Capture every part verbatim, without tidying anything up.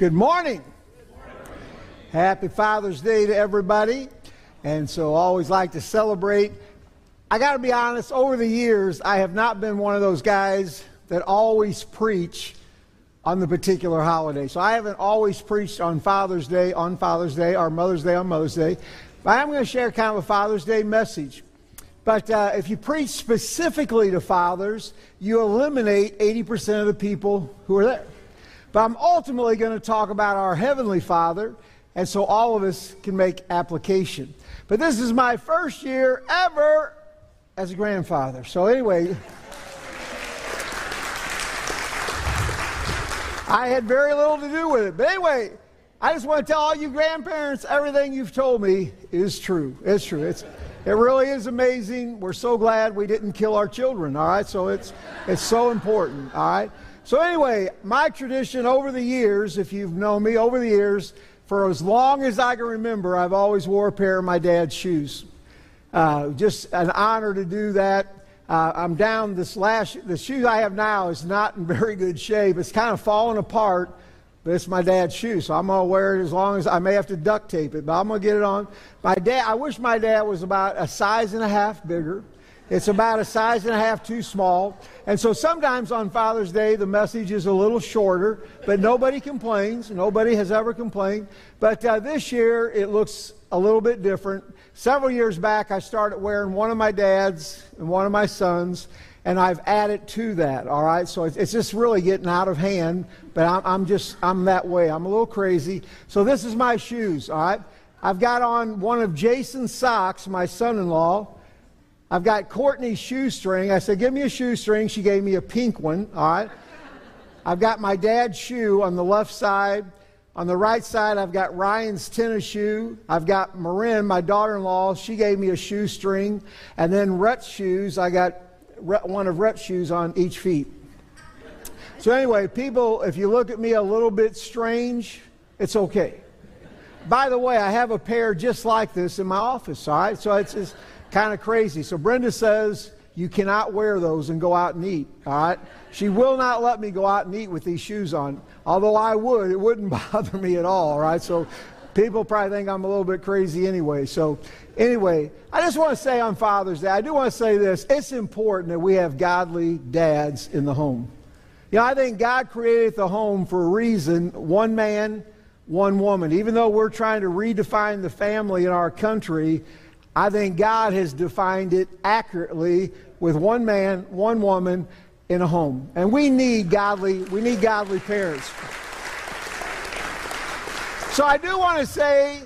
Good morning. Good morning. Happy Father's Day to everybody. And so I always like to celebrate. I got to be honest, over the years, I have not been one of those guys that always preach on the particular holiday. So I haven't always preached on Father's Day, on Father's Day, or Mother's Day, on Mother's Day. But I'm going to share kind of a Father's Day message. But uh, if you preach specifically to fathers, you eliminate eighty percent of the people who are there. But I'm ultimately going to talk about our Heavenly Father, and so all of us can make application. But this is my first year ever as a grandfather. So anyway, I had very little to do with it. But anyway, I just want to tell all you grandparents, everything you've told me is true. It's true. It's, it really is amazing. We're so glad we didn't kill our children, all right? So it's, it's so important, all right? So anyway, my tradition over the years, if you've known me over the years, for as long as I can remember, I've always wore a pair of my dad's shoes. Uh, just an honor to do that. Uh, I'm down this last, the shoe I have now is not in very good shape. It's kind of falling apart, but it's my dad's shoe. So I'm going to wear it as long as, I may have to duct tape it, but I'm going to get it on. My dad, I wish my dad was about a size and a half bigger. It's about a size and a half too small. And so sometimes on Father's Day, the message is a little shorter, but nobody complains. Nobody has ever complained. But uh, this year, it looks a little bit different. Several years back, I started wearing one of my dad's and one of my son's, and I've added to that, all right? So it's just really getting out of hand, but I'm, I'm just, I'm that way. I'm a little crazy. So this is my shoes, all right? I've got on one of Jason's socks, my son-in-law. I've got Courtney's shoestring. I said, give me a shoestring. She gave me a pink one, all right? I've got my dad's shoe on the left side. On the right side, I've got Ryan's tennis shoe. I've got Marin, my daughter-in-law. She gave me a shoestring. And then Rhett's shoes. I got one of Rhett's shoes on each feet. So anyway, people, if you look at me a little bit strange, it's okay. By the way, I have a pair just like this in my office, all right? So it's just kind of crazy. So Brenda says you cannot wear those and go out and eat, all right? She will not let me go out and eat with these shoes on, although I would. It wouldn't bother me at all, all right? So people probably think I'm a little bit crazy anyway. So anyway, I just want to say on Father's Day, I do want to say this. It's important that we have godly dads in the home. You know, I think God created the home for a reason, one man, one woman. Even though we're trying to redefine the family in our country, I think God has defined it accurately with one man, one woman in a home. And we need godly, we need godly parents. So I do want to say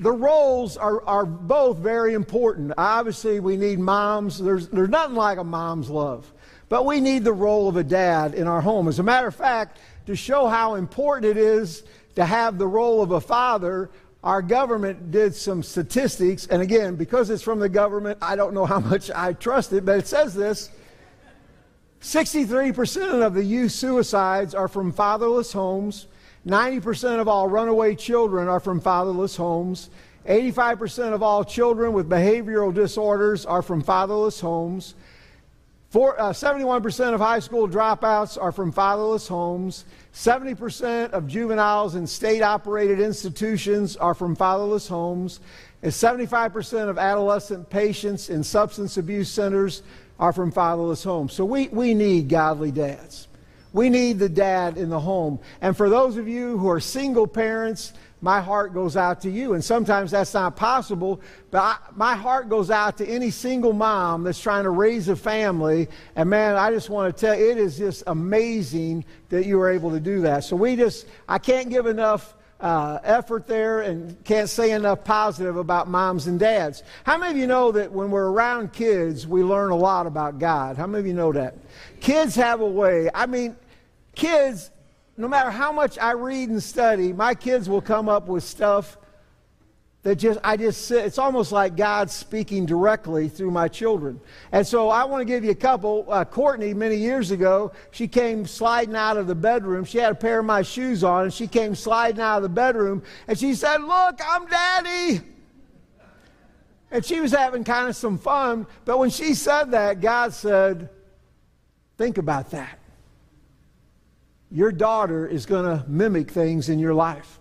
the roles are, are both very important. Obviously, we need moms. There's, there's nothing like a mom's love. But we need the role of a dad in our home. As a matter of fact, to show how important it is to have the role of a father, our government did some statistics, and again, because it's from the government, I don't know how much I trust it, but it says this. sixty-three percent of the youth suicides are from fatherless homes. ninety percent of all runaway children are from fatherless homes. eighty-five percent of all children with behavioral disorders are from fatherless homes. seventy-one percent of high school dropouts are from fatherless homes. seventy percent of juveniles in state-operated institutions are from fatherless homes. And seventy-five percent of adolescent patients in substance abuse centers are from fatherless homes. So we, we need godly dads. We need the dad in the home. And for those of you who are single parents, my heart goes out to you. And sometimes that's not possible, but I, my heart goes out to any single mom that's trying to raise a family. And man, I just want to tell you, it is just amazing that you were able to do that. So we just, I can't give enough uh, effort there and can't say enough positive about moms and dads. How many of you know that when we're around kids, we learn a lot about God? How many of you know that? Kids have a way. I mean, kids, no matter how much I read and study, my kids will come up with stuff that just, I just sit, it's almost like God's speaking directly through my children. And so I want to give you a couple. Uh, Courtney, many years ago, she came sliding out of the bedroom. She had a pair of my shoes on, and she came sliding out of the bedroom, and she said, "Look, I'm Daddy." And she was having kind of some fun, but when she said that, God said, "Think about that. your daughter is going to mimic things in your life.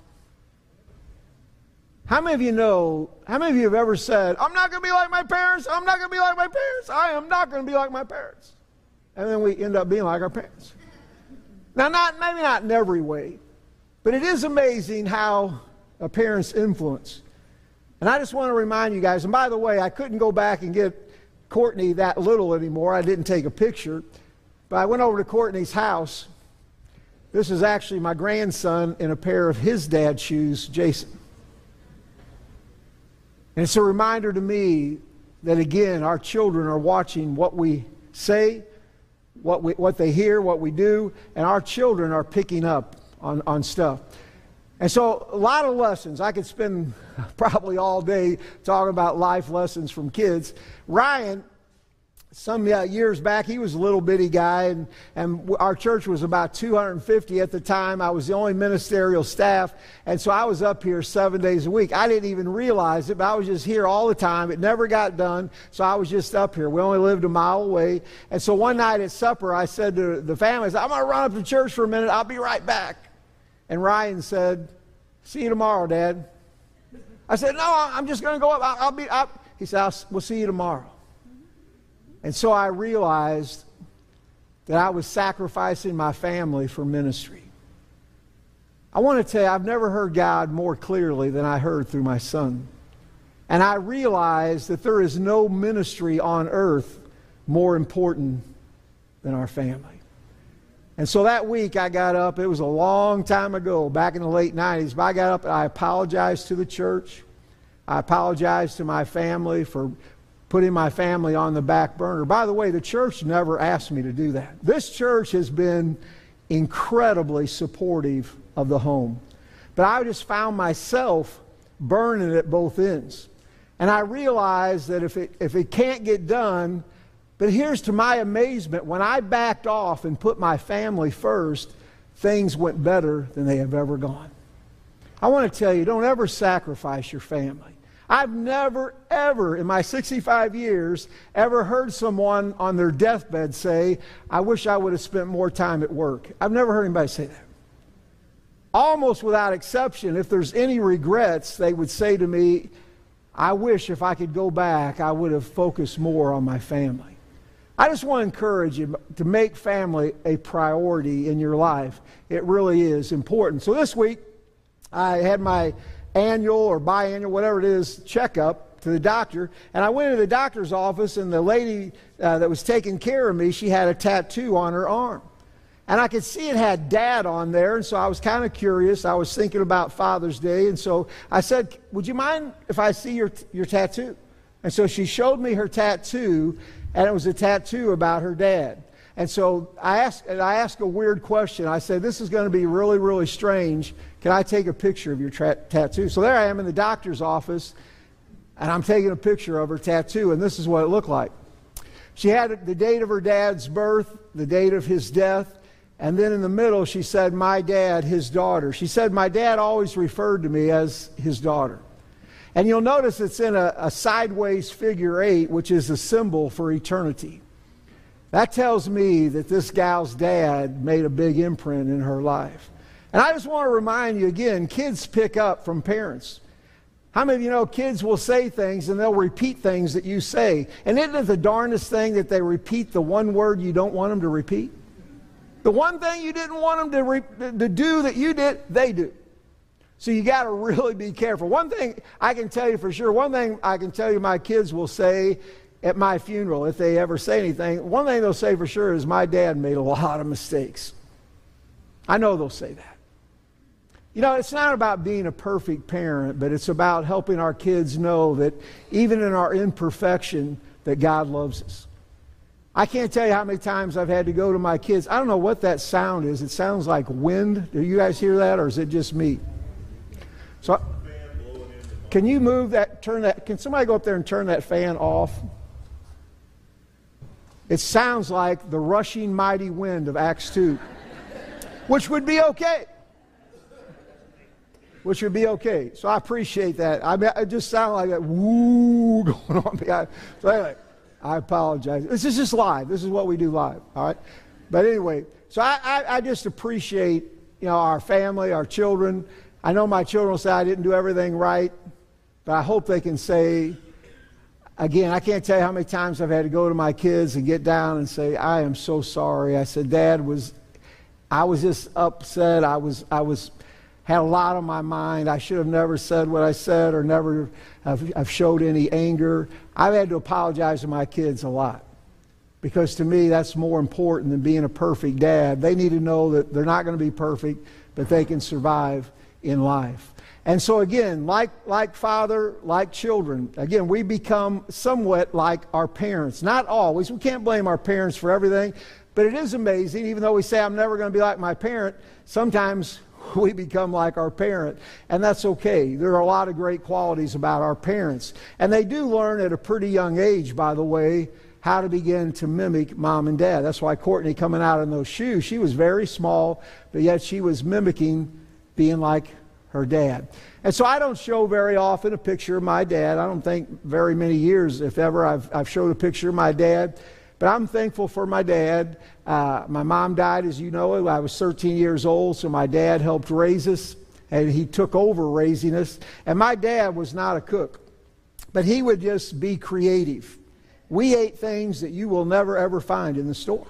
How many of you know, how many of you have ever said, I'm not going to be like my parents, I'm not going to be like my parents, I am not going to be like my parents. And then we end up being like our parents. Now, not maybe not in every way, but it is amazing how a parent's influence. And I just want to remind you guys, and by the way, I couldn't go back and get Courtney that little anymore. I didn't take a picture, but I went over to Courtney's house. This is actually my grandson in a pair of his dad's shoes, Jason. And it's a reminder to me that, again, our children are watching what we say, what we, what they hear, what we do, and our children are picking up on, on stuff. And so a lot of lessons. I could spend probably all day talking about life lessons from kids. Ryan, some years back, he was a little bitty guy, and, and our church was about two hundred fifty at the time. I was the only ministerial staff, and so I was up here seven days a week. I didn't even realize it, but I was just here all the time. It never got done, so I was just up here. We only lived a mile away. And so one night at supper, I said to the families, I'm going to run up to church for a minute. I'll be right back. And Ryan said, see you tomorrow, Dad. I said, no, I'm just going to go up. I'll, I'll be up. He said, I'll, we'll see you tomorrow. And so I realized that I was sacrificing my family for ministry. I want to tell you, I've never heard God more clearly than I heard through my son. And I realized that there is no ministry on earth more important than our family. And so that week I got up, it was a long time ago, back in the late nineties, but I got up and I apologized to the church. I apologized to my family for putting my family on the back burner. By the way, the church never asked me to do that. This church has been incredibly supportive of the home. But I just found myself burning at both ends. And I realized that if it, if it can't get done, but here's to my amazement, when I backed off and put my family first, things went better than they have ever gone. I want to tell you, don't ever sacrifice your family. I've never, ever, in my sixty-five years, ever heard someone on their deathbed say, I wish I would have spent more time at work. I've never heard anybody say that. Almost without exception, if there's any regrets, they would say to me, I wish if I could go back, I would have focused more on my family. I just want to encourage you to make family a priority in your life. It really is important. So this week, I had my annual or biannual, whatever it is, checkup to the doctor. And I went to the doctor's office, and the lady uh, that was taking care of me, she had a tattoo on her arm. And I could see it had Dad on there, and so I was kind of curious. I was thinking about Father's Day, and so I said, would you mind if I see your, your tattoo? And so she showed me her tattoo, and it was a tattoo about her dad. And so I asked, and I asked a weird question. I said, this is going to be really, really strange. Can I take a picture of your tattoo? So there I am in the doctor's office, and I'm taking a picture of her tattoo, and this is what it looked like. She had the date of her dad's birth, the date of his death, and then in the middle she said, my dad, his daughter. She said, my dad always referred to me as his daughter. And you'll notice it's in a, a sideways figure eight, which is a symbol for eternity. That tells me that this gal's dad made a big imprint in her life. And I just want to remind you again, kids pick up from parents. How many of you know kids will say things and they'll repeat things that you say? And isn't it the darndest thing that they repeat the one word you don't want them to repeat? The one thing you didn't want them to, re to do that you did, they do. So you got to really be careful. One thing I can tell you for sure, one thing I can tell you my kids will say at my funeral, if they ever say anything, one thing they'll say for sure is, my dad made a lot of mistakes. I know they'll say that. You know, it's not about being a perfect parent, but it's about helping our kids know that even in our imperfection, that God loves us. I can't tell you how many times I've had to go to my kids. I don't know what that sound is. It sounds like wind. Do you guys hear that, or is it just me? So, can you move that, turn that, can somebody go up there and turn that fan off? It sounds like the rushing mighty wind of Acts two, which would be okay. Which would be okay. So I appreciate that. I mean, it just sounded like that woo going on. So anyway, I apologize. This is just live. This is what we do live, all right? But anyway, So I, I, I just appreciate, you know, our family, our children. I know my children will say I didn't do everything right, but I hope they can say, again, I can't tell you how many times I've had to go to my kids and get down and say, I am so sorry. I said, Dad, was, I was just upset. I was, I was, had a lot on my mind. I should have never said what I said or never have, have showed any anger. I've had to apologize to my kids a lot, because to me that's more important than being a perfect dad. They need to know that they're not going to be perfect, but they can survive in life. And so again, like, like father, like children, again, we become somewhat like our parents. Not always. We can't blame our parents for everything, but it is amazing, even though we say I'm never going to be like my parent, sometimes we become like our parent, and that's okay. There are a lot of great qualities about our parents, and they do learn at a pretty young age, by the way, how to begin to mimic mom and dad. That's why Courtney, coming out in those shoes, she was very small, but yet she was mimicking being like her dad. And so I don't show very often a picture of my dad. I don't think very many years, if ever, I've, I've showed a picture of my dad. But I'm thankful for my dad. Uh, my mom died, as you know, when I was thirteen years old, so my dad helped raise us, and he took over raising us. And my dad was not a cook, but he would just be creative. We ate things that you will never, ever find in the store.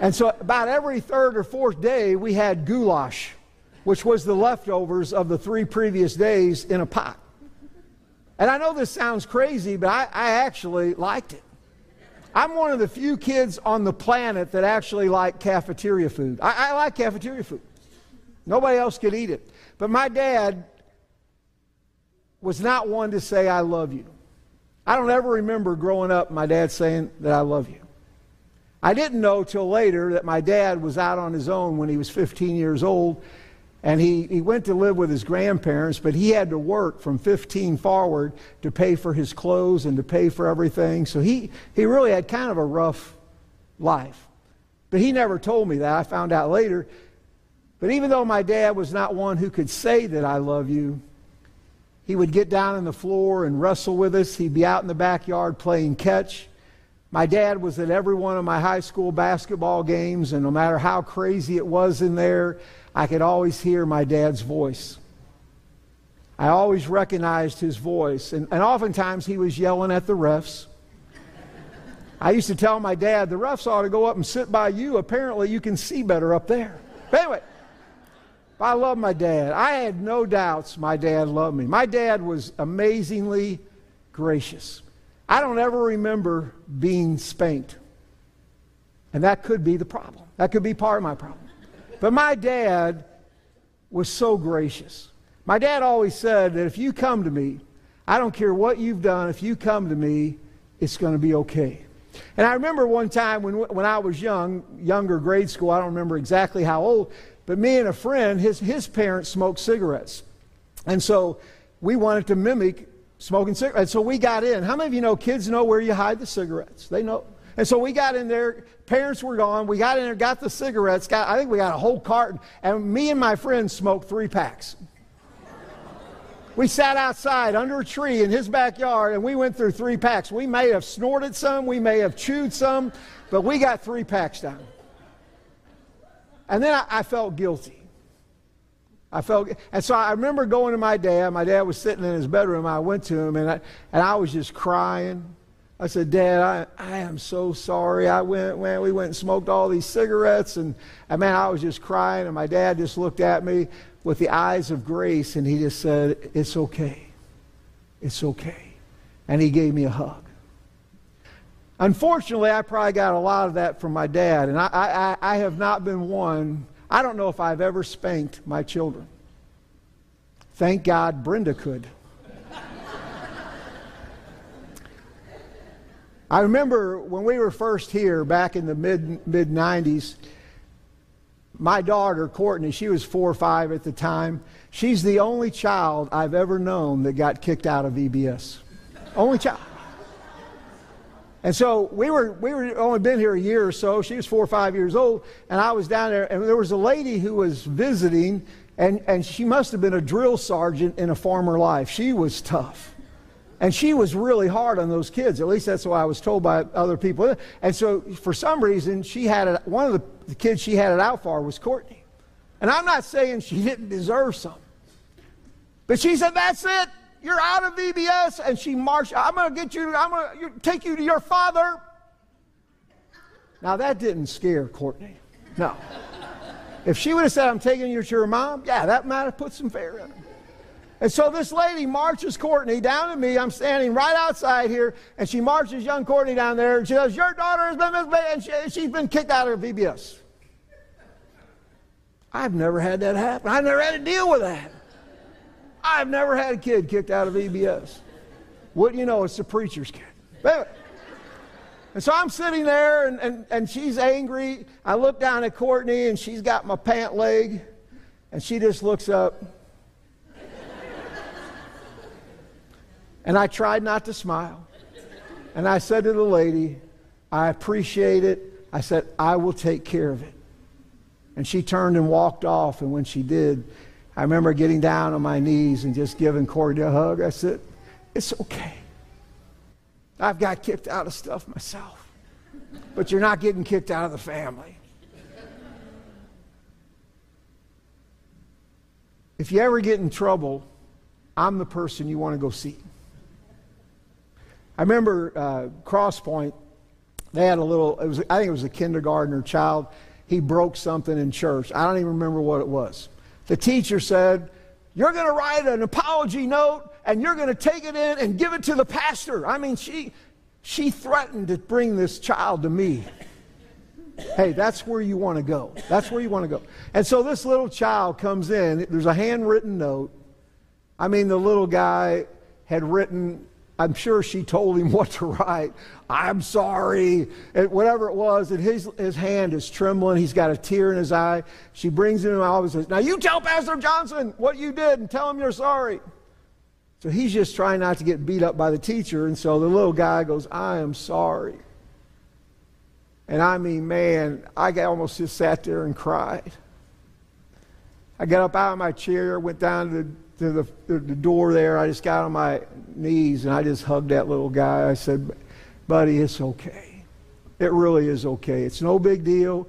And so about every third or fourth day, we had goulash, which was the leftovers of the three previous days in a pot. And I know this sounds crazy, but I, I actually liked it. I'm one of the few kids on the planet that actually like cafeteria food. I, I like cafeteria food. Nobody else could eat it. But my dad was not one to say, I love you. I don't ever remember growing up my dad saying that I love you. I didn't know till later that my dad was out on his own when he was fifteen years old, and he, he went to live with his grandparents, but he had to work from fifteen forward to pay for his clothes and to pay for everything. So he, he really had kind of a rough life. But he never told me that. I found out later. But even though my dad was not one who could say that I love you, he would get down on the floor and wrestle with us. He'd be out in the backyard playing catch. My dad was at every one of my high school basketball games, and no matter how crazy it was in there, I could always hear my dad's voice. I always recognized his voice, and, and oftentimes he was yelling at the refs. I used to tell my dad, the refs ought to go up and sit by you. Apparently you can see better up there. But anyway, I love my dad. I had no doubts my dad loved me. My dad was amazingly gracious. I don't ever remember being spanked. And that could be the problem. That could be part of my problem. But my dad was so gracious. My dad always said that if you come to me, I don't care what you've done, if you come to me, it's going to be okay. And I remember one time when, when I was young, younger grade school, I don't remember exactly how old, but me and a friend, his, his parents smoked cigarettes. And so we wanted to mimic smoking cigarettes. So we got in. How many of you know kids know where you hide the cigarettes? They know. And so we got in there. Parents were gone. We got in there, got the cigarettes. Got, I think we got a whole carton. And me and my friend smoked three packs. We sat outside under a tree in his backyard, and we went through three packs. We may have snorted some. We may have chewed some. But we got three packs down. And then I, I felt guilty. I felt, and so I remember going to my dad. My dad was sitting in his bedroom. I went to him, and I, and I was just crying. I said, Dad, I, I am so sorry. I went, man, we went and smoked all these cigarettes, and, and man, I was just crying, and my dad just looked at me with the eyes of grace, and he just said, it's okay. It's okay. And he gave me a hug. Unfortunately, I probably got a lot of that from my dad, and I, I, I have not been one. I don't know if I've ever spanked my children. Thank God Brenda could. I remember when we were first here back in the mid, mid nineties, my daughter, Courtney, she was four or five at the time. She's the only child I've ever known that got kicked out of E B S. Only child. And so we were, we were only been here a year or so. She was four or five years old, and I was down there, and there was a lady who was visiting, and, and she must have been a drill sergeant in a former life. She was tough. And she was really hard on those kids. At least that's what I was told by other people. And so for some reason, she had it, one of the, the kids she had it out for was Courtney. And I'm not saying she didn't deserve something. But she said, that's it. You're out of V B S. And she marched. I'm going to get you. I'm going to take you to your father. Now, that didn't scare Courtney. No. If she would have said, I'm taking you to your mom, yeah, that might have put some fear in her. And so this lady marches Courtney down to me. I'm standing right outside here, and she marches young Courtney down there, and she says, your daughter has been misbehaved, and she, she's been kicked out of V B S. I've never had that happen. I've never had to deal with that. I've never had a kid kicked out of V B S. Wouldn't you know, it's the preacher's kid. Anyway, and so I'm sitting there, and, and, and she's angry. I look down at Courtney, and she's got my pant leg, and she just looks up. And I tried not to smile. And I said to the lady, I appreciate it. I said, I will take care of it. And she turned and walked off. And when she did, I remember getting down on my knees and just giving Courtney a hug. I said, it's okay. I've got kicked out of stuff myself. But you're not getting kicked out of the family. If you ever get in trouble, I'm the person you want to go see. I remember uh, Cross Point, they had a little, it was, I think it was a kindergartner child. He broke something in church. I don't even remember what it was. The teacher said, you're going to write an apology note, and you're going to take it in and give it to the pastor. I mean, she, she threatened to bring this child to me. Hey, that's where you want to go. That's where you want to go. And so this little child comes in. There's a handwritten note. I mean, the little guy had written, I'm sure she told him what to write. I'm sorry, and whatever it was. And his, his hand is trembling. He's got a tear in his eye. She brings him in my office and says, now you tell Pastor Johnson what you did and tell him you're sorry. So he's just trying not to get beat up by the teacher. And so the little guy goes, I am sorry. And I mean, man, I almost just sat there and cried. I got up out of my chair, went down to the To the, to the door there. I just got on my knees and I just hugged that little guy. I said, buddy, it's okay. It really is okay. It's no big deal.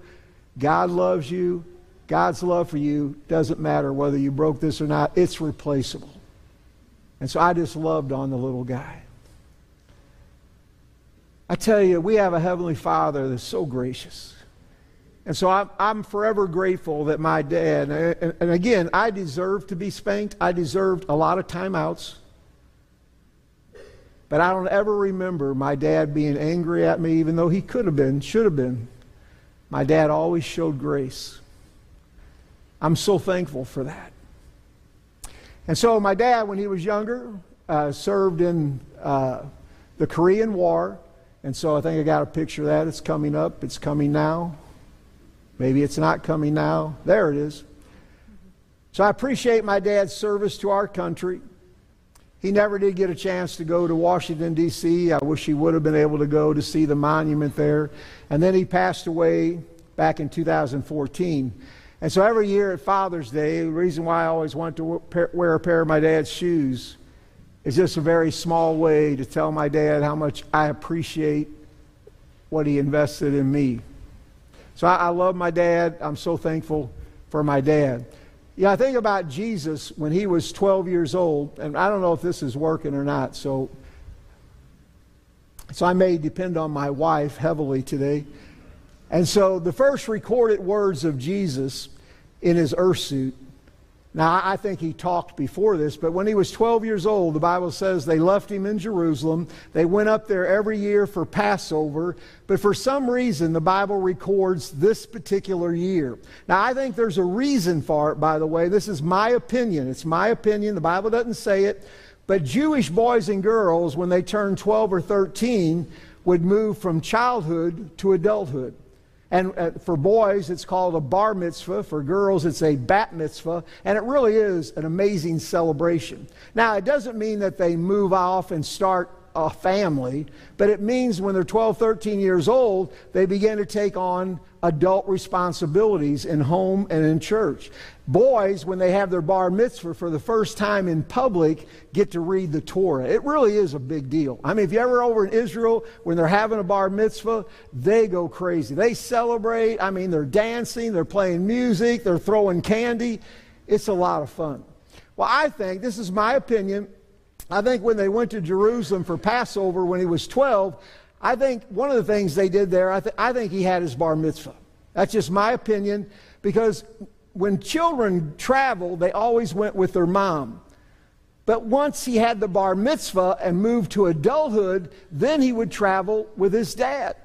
God loves you. God's love for you doesn't matter whether you broke this or not. It's replaceable. And so I just loved on the little guy. I tell you, we have a Heavenly Father that's so gracious. And so I'm, I'm forever grateful that my dad, and, and again, I deserved to be spanked. I deserved a lot of timeouts. But I don't ever remember my dad being angry at me, even though he could have been, should have been. My dad always showed grace. I'm so thankful for that. And so my dad, when he was younger, uh, served in uh, the Korean War. And so I think I got a picture of that. It's coming up. It's coming now. Maybe it's not coming now. There it is. So I appreciate my dad's service to our country. He never did get a chance to go to Washington, D C I wish he would have been able to go to see the monument there. And then he passed away back in two thousand fourteen. And so every year at Father's Day, the reason why I always wanted to wear a pair of my dad's shoes is just a very small way to tell my dad how much I appreciate what he invested in me. So I love my dad. I'm so thankful for my dad. Yeah, I think about Jesus when he was twelve years old, and I don't know if this is working or not, so, so I may depend on my wife heavily today. And so the first recorded words of Jesus in his earth suit, now I think he talked before this, but when he was twelve years old, the Bible says they left him in Jerusalem. They went up there every year for Passover, but for some reason the Bible records this particular year. Now I think there's a reason for it, by the way. This is my opinion. It's my opinion. The Bible doesn't say it, but Jewish boys and girls, when they turned twelve or thirteen, would move from childhood to adulthood. And for boys, it's called a bar mitzvah. For girls, it's a bat mitzvah. And it really is an amazing celebration. Now, it doesn't mean that they move off and start a family, but it means when they're twelve, thirteen years old, they begin to take on adult responsibilities in home and in church. Boys, when they have their bar mitzvah for the first time in public, get to read the Torah. It really is a big deal. I mean, if you're ever over in Israel, when they're having a bar mitzvah, they go crazy. They celebrate. I mean, they're dancing, they're playing music, they're throwing candy. It's a lot of fun. Well, I think, this is my opinion, I think when they went to Jerusalem for Passover when he was twelve, I think one of the things they did there, I, th I think he had his bar mitzvah. That's just my opinion, because when children travel, they always went with their mom. But once he had the bar mitzvah and moved to adulthood, then he would travel with his dad.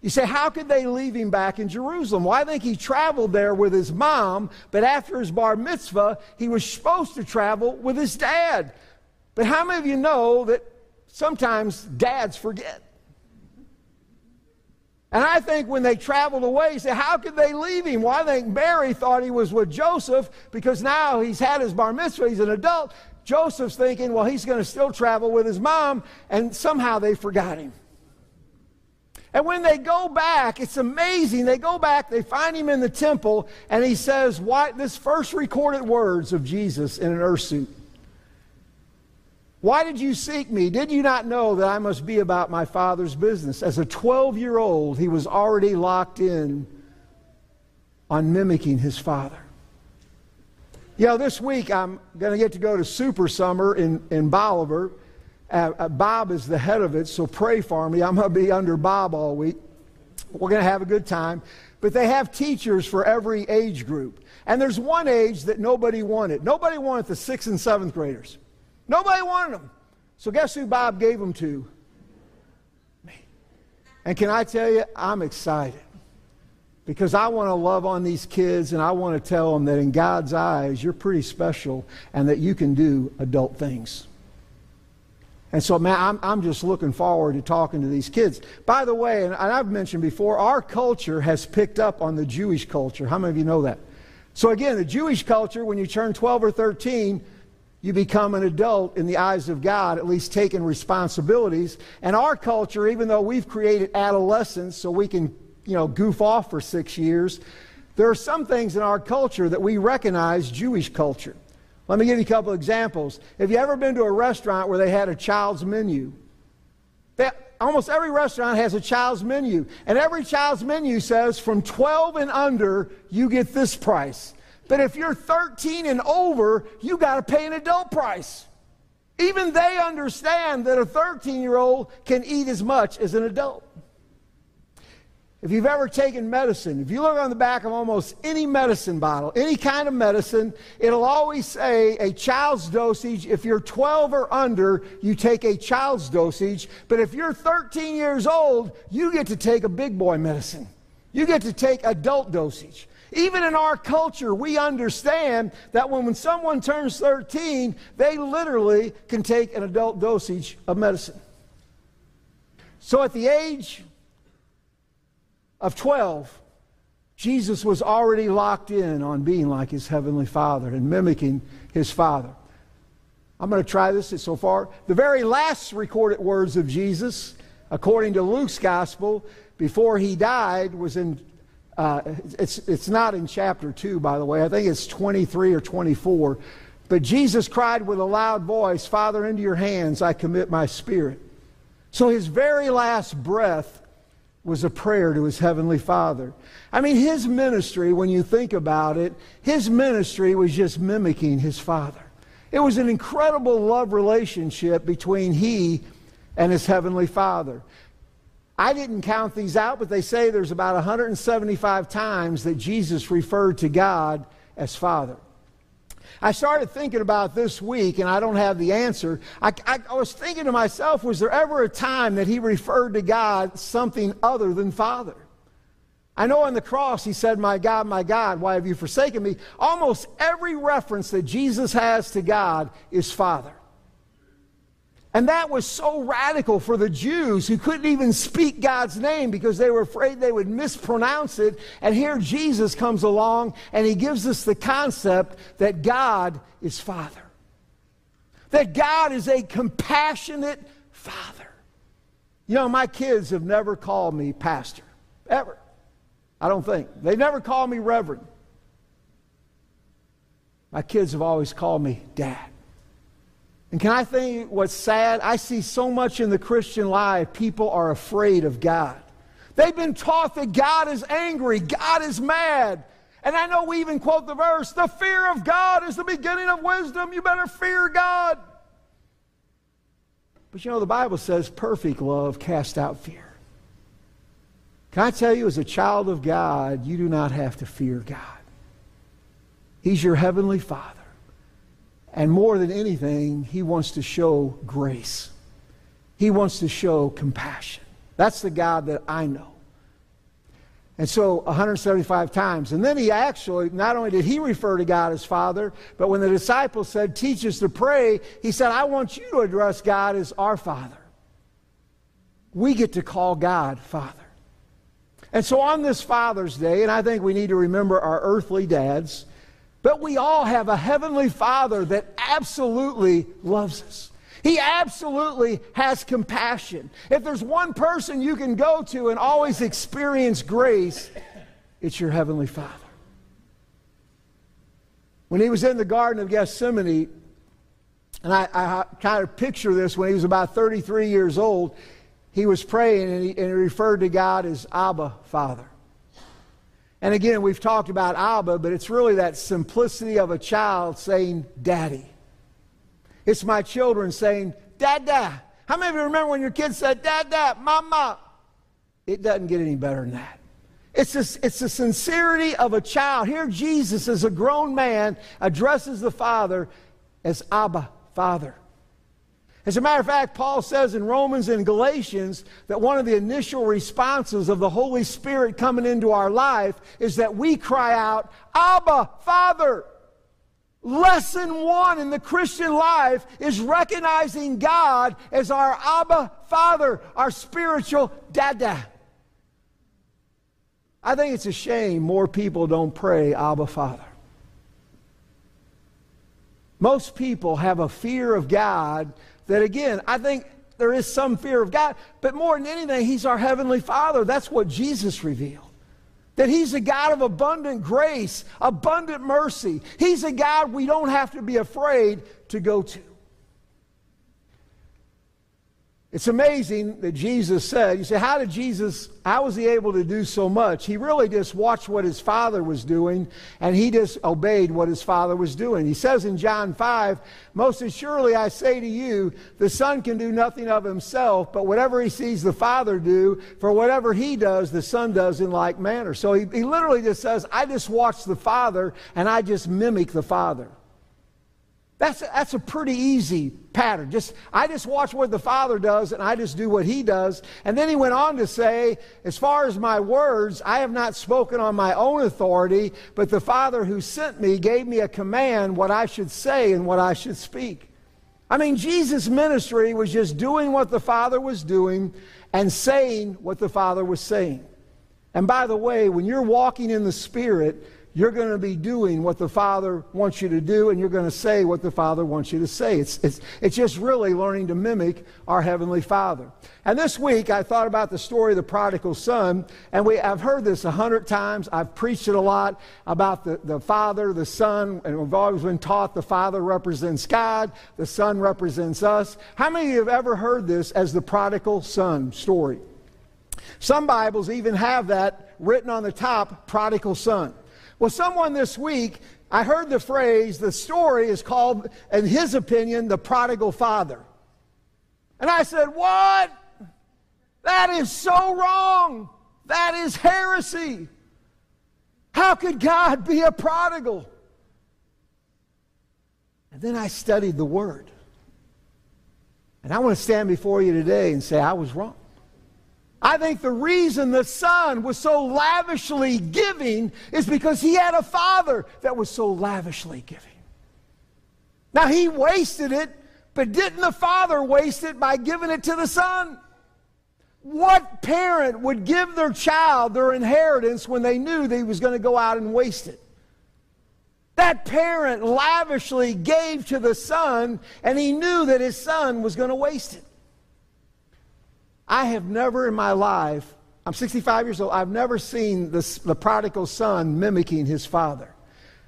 You say, how could they leave him back in Jerusalem? Well, I think he traveled there with his mom, but after his bar mitzvah, he was supposed to travel with his dad. But how many of you know that sometimes dads forget? And I think when they traveled away, you say, how could they leave him? Well, I think Mary thought he was with Joseph, because now he's had his bar mitzvah, he's an adult. Joseph's thinking, well, he's going to still travel with his mom, and somehow they forgot him. And when they go back, it's amazing. They go back, they find him in the temple, and he says, why, this first recorded words of Jesus in an earth suit. Why did you seek me? Did you not know that I must be about my Father's business? As a twelve-year-old, he was already locked in on mimicking his father. You know, this week I'm going to get to go to Super Summer in, in Bolivar. Uh, uh, Bob is the head of it, so pray for me. I'm going to be under Bob all week. We're going to have a good time. But they have teachers for every age group. And there's one age that nobody wanted. Nobody wanted the sixth and seventh graders. Nobody wanted them. So guess who Bob gave them to? Me. And can I tell you, I'm excited. Because I want to love on these kids, and I want to tell them that in God's eyes, you're pretty special and that you can do adult things. And so, man, I'm, I'm just looking forward to talking to these kids. By the way, and I've mentioned before, our culture has picked up on the Jewish culture. How many of you know that? So again, the Jewish culture, when you turn twelve or thirteen, you become an adult in the eyes of God, at least taking responsibilities. And our culture, even though we've created adolescence so we can, you know, goof off for six years, there are some things in our culture that we recognize Jewish culture. Let me give you a couple examples. Have you ever been to a restaurant where they had a child's menu? They, almost every restaurant has a child's menu. And every child's menu says from twelve and under, you get this price. But if you're thirteen and over, you got to pay an adult price. Even they understand that a thirteen-year-old can eat as much as an adult. If you've ever taken medicine, if you look on the back of almost any medicine bottle, any kind of medicine, it'll always say a child's dosage. If you're twelve or under, you take a child's dosage. But if you're thirteen years old, you get to take a big boy medicine. You get to take adult dosage. Even in our culture, we understand that when someone turns thirteen, they literally can take an adult dosage of medicine. So at the age of twelve, Jesus was already locked in on being like his heavenly Father and mimicking his Father. I'm going to try this so far. The very last recorded words of Jesus, according to Luke's Gospel, before he died was in Uh, it's, it's not in chapter two, by the way. I think it's twenty-three or twenty-four. But Jesus cried with a loud voice, Father, into your hands I commit my spirit. So his very last breath was a prayer to his heavenly Father. I mean, his ministry, when you think about it, his ministry was just mimicking his Father. It was an incredible love relationship between he and his heavenly Father. I didn't count these out, but they say there's about one hundred seventy-five times that Jesus referred to God as Father. I started thinking about this week, and I don't have the answer. I, I, I was thinking to myself, was there ever a time that he referred to God something other than Father? I know on the cross he said, my God, my God, why have you forsaken me? Almost every reference that Jesus has to God is Father. And that was so radical for the Jews who couldn't even speak God's name because they were afraid they would mispronounce it. And here Jesus comes along and he gives us the concept that God is Father. That God is a compassionate Father. You know, my kids have never called me pastor, ever. I don't think. They never called me reverend. My kids have always called me dad. And can I think what's sad? I see so much in the Christian life, people are afraid of God. They've been taught that God is angry, God is mad. And I know we even quote the verse, the fear of God is the beginning of wisdom. You better fear God. But you know, the Bible says perfect love casts out fear. Can I tell you, as a child of God, you do not have to fear God. He's your heavenly Father. And more than anything, He wants to show grace. He wants to show compassion. That's the God that I know. And so one hundred seventy-five times. And then he actually, not only did he refer to God as Father, but when the disciples said, teach us to pray, he said, I want you to address God as our Father. We get to call God Father. And so on this Father's Day, and I think we need to remember our earthly dads, but we all have a heavenly Father that absolutely loves us. He absolutely has compassion. If there's one person you can go to and always experience grace, it's your heavenly Father. When he was in the Garden of Gethsemane, and I, I kind of picture this when he was about thirty-three years old, he was praying and he, and he referred to God as Abba, Father. And again, we've talked about Abba, but it's really that simplicity of a child saying, Daddy. It's my children saying, Dada. How many of you remember when your kids said, Dada, Mama? It doesn't get any better than that. It's the it's the sincerity of a child. Here Jesus, as a grown man, addresses the Father as Abba, Father. As a matter of fact, Paul says in Romans and Galatians that one of the initial responses of the Holy Spirit coming into our life is that we cry out, Abba, Father. Lesson one in the Christian life is recognizing God as our Abba, Father, our spiritual Dada. I think it's a shame more people don't pray Abba, Father. Most people have a fear of God that, again, I think there is some fear of God, but more than anything, He's our heavenly Father. That's what Jesus revealed. That He's a God of abundant grace, abundant mercy. He's a God we don't have to be afraid to go to. It's amazing that Jesus said, you say, how did Jesus, how was He able to do so much? He really just watched what His Father was doing, and He just obeyed what His Father was doing. He says in John five, most assuredly I say to you, the Son can do nothing of Himself, but whatever He sees the Father do, for whatever He does, the Son does in like manner. So He, he literally just says, I just watch the Father, and I just mimic the Father. That's a, that's a pretty easy pattern. Just I just watch what the Father does, and I just do what He does. And then he went on to say, as far as my words, I have not spoken on my own authority, but the Father who sent me gave me a command what I should say and what I should speak. I mean, Jesus' ministry was just doing what the Father was doing and saying what the Father was saying. And by the way, when you're walking in the Spirit, you're going to be doing what the Father wants you to do, and you're going to say what the Father wants you to say. It's, it's, it's just really learning to mimic our Heavenly Father. And this week, I thought about the story of the prodigal son, and we, I've heard this a hundred times. I've preached it a lot about the, the Father, the Son, and we've always been taught the Father represents God, the Son represents us. How many of you have ever heard this as the prodigal son story? Some Bibles even have that written on the top, prodigal son. Well, someone this week, I heard the phrase, the story is called, in his opinion, the prodigal father. And I said, what? That is so wrong. That is heresy. How could God be a prodigal? And then I studied the Word. And I want to stand before you today and say, I was wrong. I think the reason the son was so lavishly giving is because he had a father that was so lavishly giving. Now, he wasted it, but didn't the father waste it by giving it to the son? What parent would give their child their inheritance when they knew that he was going to go out and waste it? That parent lavishly gave to the son, and he knew that his son was going to waste it. I have never in my life, I'm sixty-five years old, I've never seen this, the prodigal son mimicking his father.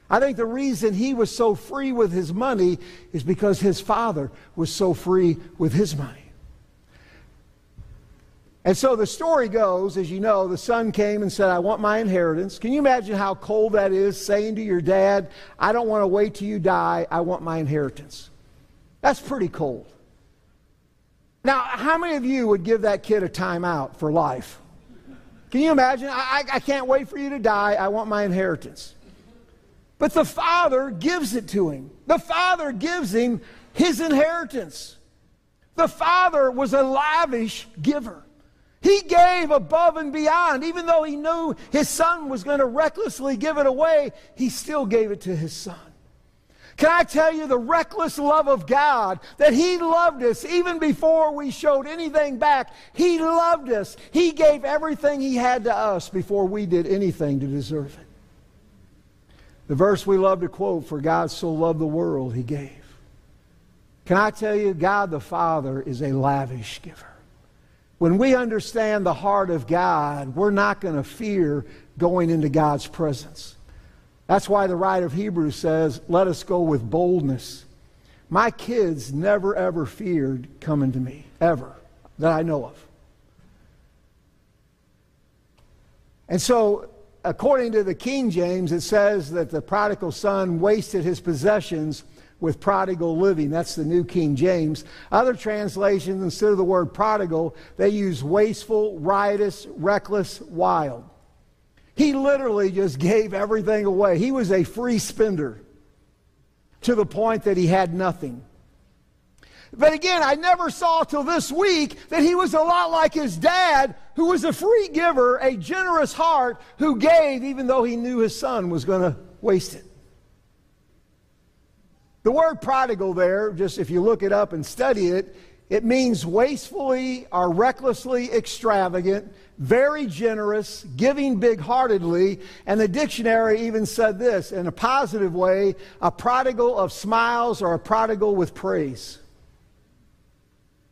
I think the reason he was so free with his money is because his father was so free with his money. And so the story goes, as you know, the son came and said, I want my inheritance. Can you imagine how cold that is, saying to your dad, I don't want to wait till you die, I want my inheritance. That's pretty cold. Now, how many of you would give that kid a timeout for life? Can you imagine? I, I can't wait for you to die, I want my inheritance. But the father gives it to him. The father gives him his inheritance. The father was a lavish giver. He gave above and beyond. Even though he knew his son was going to recklessly give it away, he still gave it to his son. Can I tell you the reckless love of God, that he loved us even before we showed anything back. He loved us. He gave everything he had to us before we did anything to deserve it. The verse we love to quote, for God so loved the world, he gave. Can I tell you, God the Father is a lavish giver. When we understand the heart of God, we're not going to fear going into God's presence. That's why the writer of Hebrews says, let us go with boldness. My kids never ever feared coming to me, ever, that I know of. And so, according to the King James, it says that the prodigal son wasted his possessions with prodigal living. That's the New King James. Other translations, instead of the word prodigal, they use wasteful, riotous, reckless, wild. He literally just gave everything away. He was a free spender to the point that he had nothing. But again, I never saw till this week that he was a lot like his dad, who was a free giver, a generous heart, who gave even though he knew his son was going to waste it. The word prodigal there, just if you look it up and study it, it means wastefully or recklessly extravagant, very generous, giving big-heartedly, and the dictionary even said this, in a positive way, a prodigal of smiles or a prodigal with praise.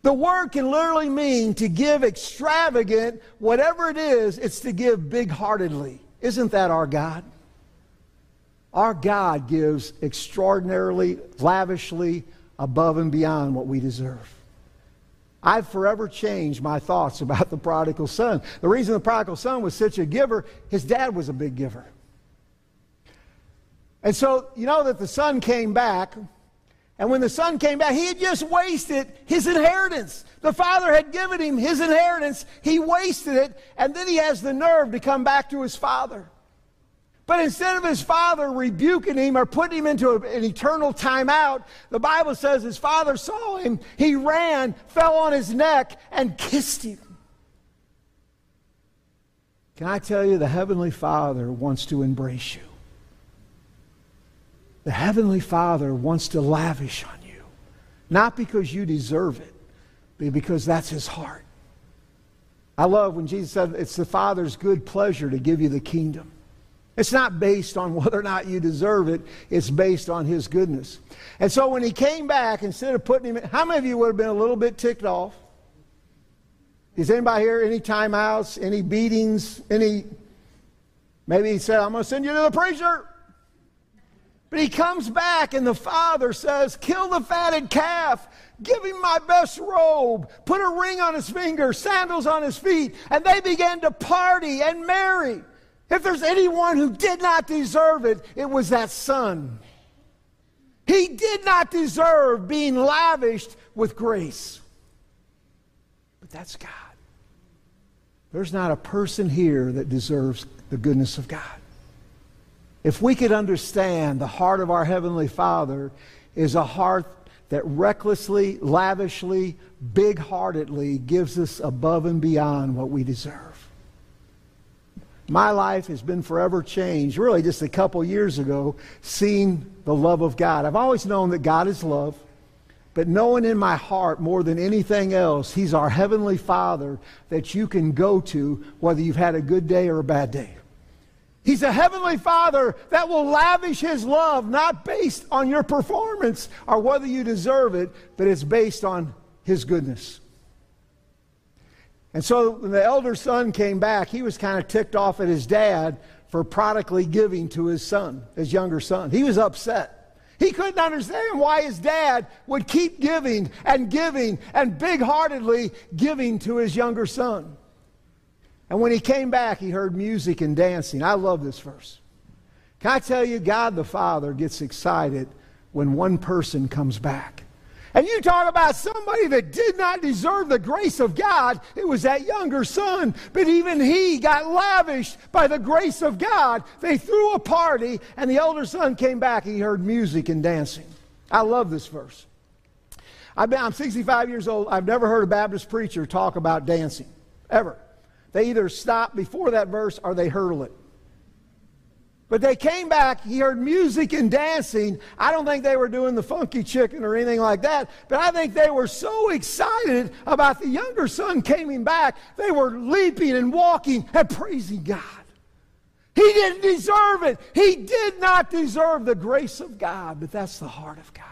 The word can literally mean to give extravagant, whatever it is, it's to give big-heartedly. Isn't that our God? Our God gives extraordinarily, lavishly, above and beyond what we deserve. I've forever changed my thoughts about the prodigal son. The reason the prodigal son was such a giver, his dad was a big giver. And so, you know that the son came back, and when the son came back, he had just wasted his inheritance. The father had given him his inheritance, he wasted it, and then he has the nerve to come back to his father. But instead of his father rebuking him or putting him into an eternal timeout, the Bible says his father saw him, he ran, fell on his neck, and kissed him. Can I tell you, the Heavenly Father wants to embrace you. The Heavenly Father wants to lavish on you. Not because you deserve it, but because that's his heart. I love when Jesus said, it's the Father's good pleasure to give you the kingdom. It's not based on whether or not you deserve it. It's based on his goodness. And so when he came back, instead of putting him in, how many of you would have been a little bit ticked off? Is anybody here, any timeouts, any beatings, any, maybe he said, I'm going to send you to the preacher. But he comes back and the father says, kill the fatted calf, give him my best robe, put a ring on his finger, sandals on his feet, and they began to party and marry. If there's anyone who did not deserve it, it was that son. He did not deserve being lavished with grace. But that's God. There's not a person here that deserves the goodness of God. If we could understand the heart of our Heavenly Father is a heart that recklessly, lavishly, big-heartedly gives us above and beyond what we deserve. My life has been forever changed, really just a couple years ago, seeing the love of God. I've always known that God is love, but knowing in my heart more than anything else, he's our Heavenly Father that you can go to whether you've had a good day or a bad day. He's a Heavenly Father that will lavish his love, not based on your performance or whether you deserve it, but it's based on his goodness. And so when the elder son came back, he was kind of ticked off at his dad for prodigally giving to his son, his younger son. He was upset. He couldn't understand why his dad would keep giving and giving and big-heartedly giving to his younger son. And when he came back, he heard music and dancing. I love this verse. Can I tell you, God the Father gets excited when one person comes back. And you talk about somebody that did not deserve the grace of God. It was that younger son. But even he got lavished by the grace of God. They threw a party, and the elder son came back, and he heard music and dancing. I love this verse. I've been, I'm sixty-five years old. I've never heard a Baptist preacher talk about dancing, ever. They either stop before that verse or they hurdle it. But they came back, he heard music and dancing. I don't think they were doing the funky chicken or anything like that, but I think they were so excited about the younger son coming back, they were leaping and walking and praising God. He didn't deserve it. He did not deserve the grace of God, but that's the heart of God.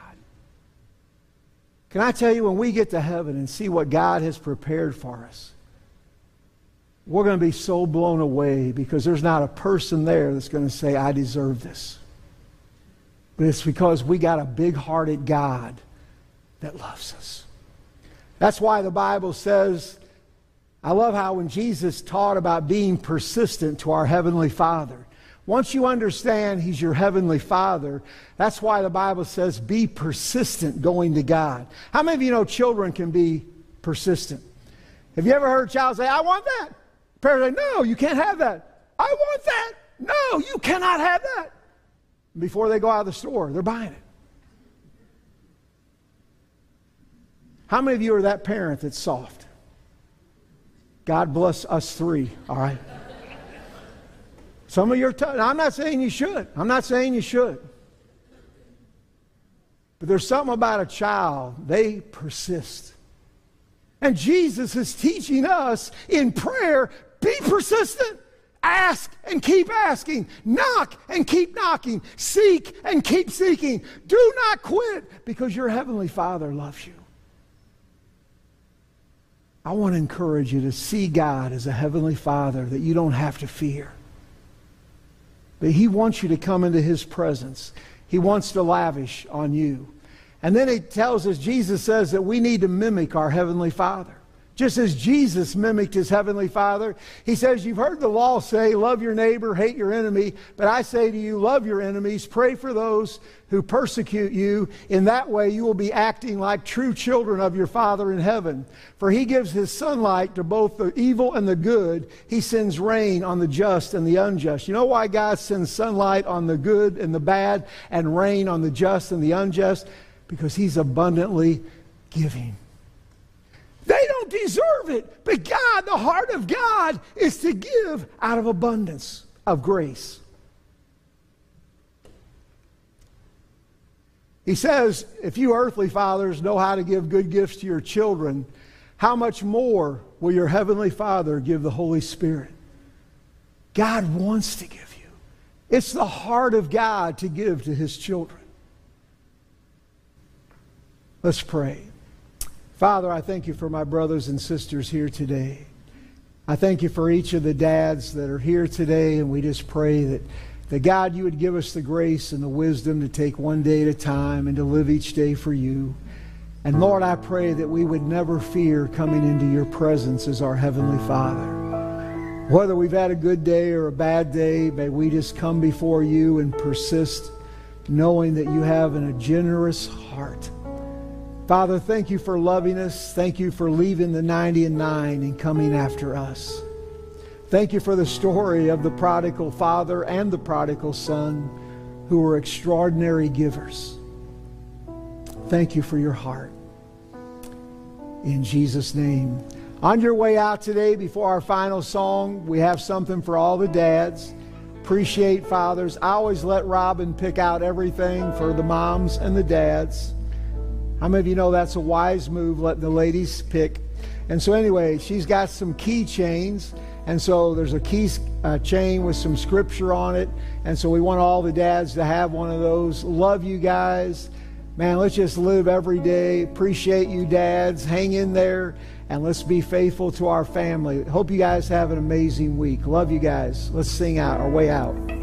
Can I tell you, when we get to heaven and see what God has prepared for us, we're going to be so blown away, because there's not a person there that's going to say, I deserve this. But it's because we got a big-hearted God that loves us. That's why the Bible says, I love how when Jesus taught about being persistent to our Heavenly Father, once you understand He's your Heavenly Father, that's why the Bible says, be persistent going to God. How many of you know children can be persistent? Have you ever heard a child say, I want that? Parents say, no, you can't have that. I want that. No, you cannot have that. Before they go out of the store, they're buying it. How many of you are that parent that's soft? God bless us three, all right? Some of you are tough. I'm not saying you should. I'm not saying you should. But there's something about a child. They persist. And Jesus is teaching us in prayer, be persistent. Ask and keep asking. Knock and keep knocking. Seek and keep seeking. Do not quit, because your Heavenly Father loves you. I want to encourage you to see God as a Heavenly Father that you don't have to fear. But He wants you to come into His presence. He wants to lavish on you. And then He tells us, Jesus says that we need to mimic our Heavenly Father. Just as Jesus mimicked His Heavenly Father, He says, you've heard the law say, love your neighbor, hate your enemy. But I say to you, love your enemies, pray for those who persecute you. In that way, you will be acting like true children of your Father in heaven. For He gives His sunlight to both the evil and the good. He sends rain on the just and the unjust. You know why God sends sunlight on the good and the bad and rain on the just and the unjust? Because He's abundantly giving. They don't deserve it, but God, the heart of God, is to give out of abundance of grace. He says, if you earthly fathers know how to give good gifts to your children, how much more will your Heavenly Father give the Holy Spirit? God wants to give you. It's the heart of God to give to His children. Let's pray. Father, I thank You for my brothers and sisters here today. I thank You for each of the dads that are here today, and we just pray that, that God, You would give us the grace and the wisdom to take one day at a time and to live each day for You. And Lord, I pray that we would never fear coming into Your presence as our Heavenly Father. Whether we've had a good day or a bad day, may we just come before You and persist, knowing that You have a generous heart. Father, thank You for loving us. Thank You for leaving the ninety and nine and coming after us. Thank You for the story of the prodigal father and the prodigal son, who were extraordinary givers. Thank You for Your heart. In Jesus' name. On your way out today, before our final song, we have something for all the dads. Appreciate fathers. I always let Robin pick out everything for the moms and the dads. How many of you know that's a wise move, letting the ladies pick? And so anyway, she's got some key chains. And so there's a key uh, chain with some scripture on it. And so we want all the dads to have one of those. Love you guys. Man, let's just live every day. Appreciate you dads. Hang in there. And let's be faithful to our family. Hope you guys have an amazing week. Love you guys. Let's sing out our way out.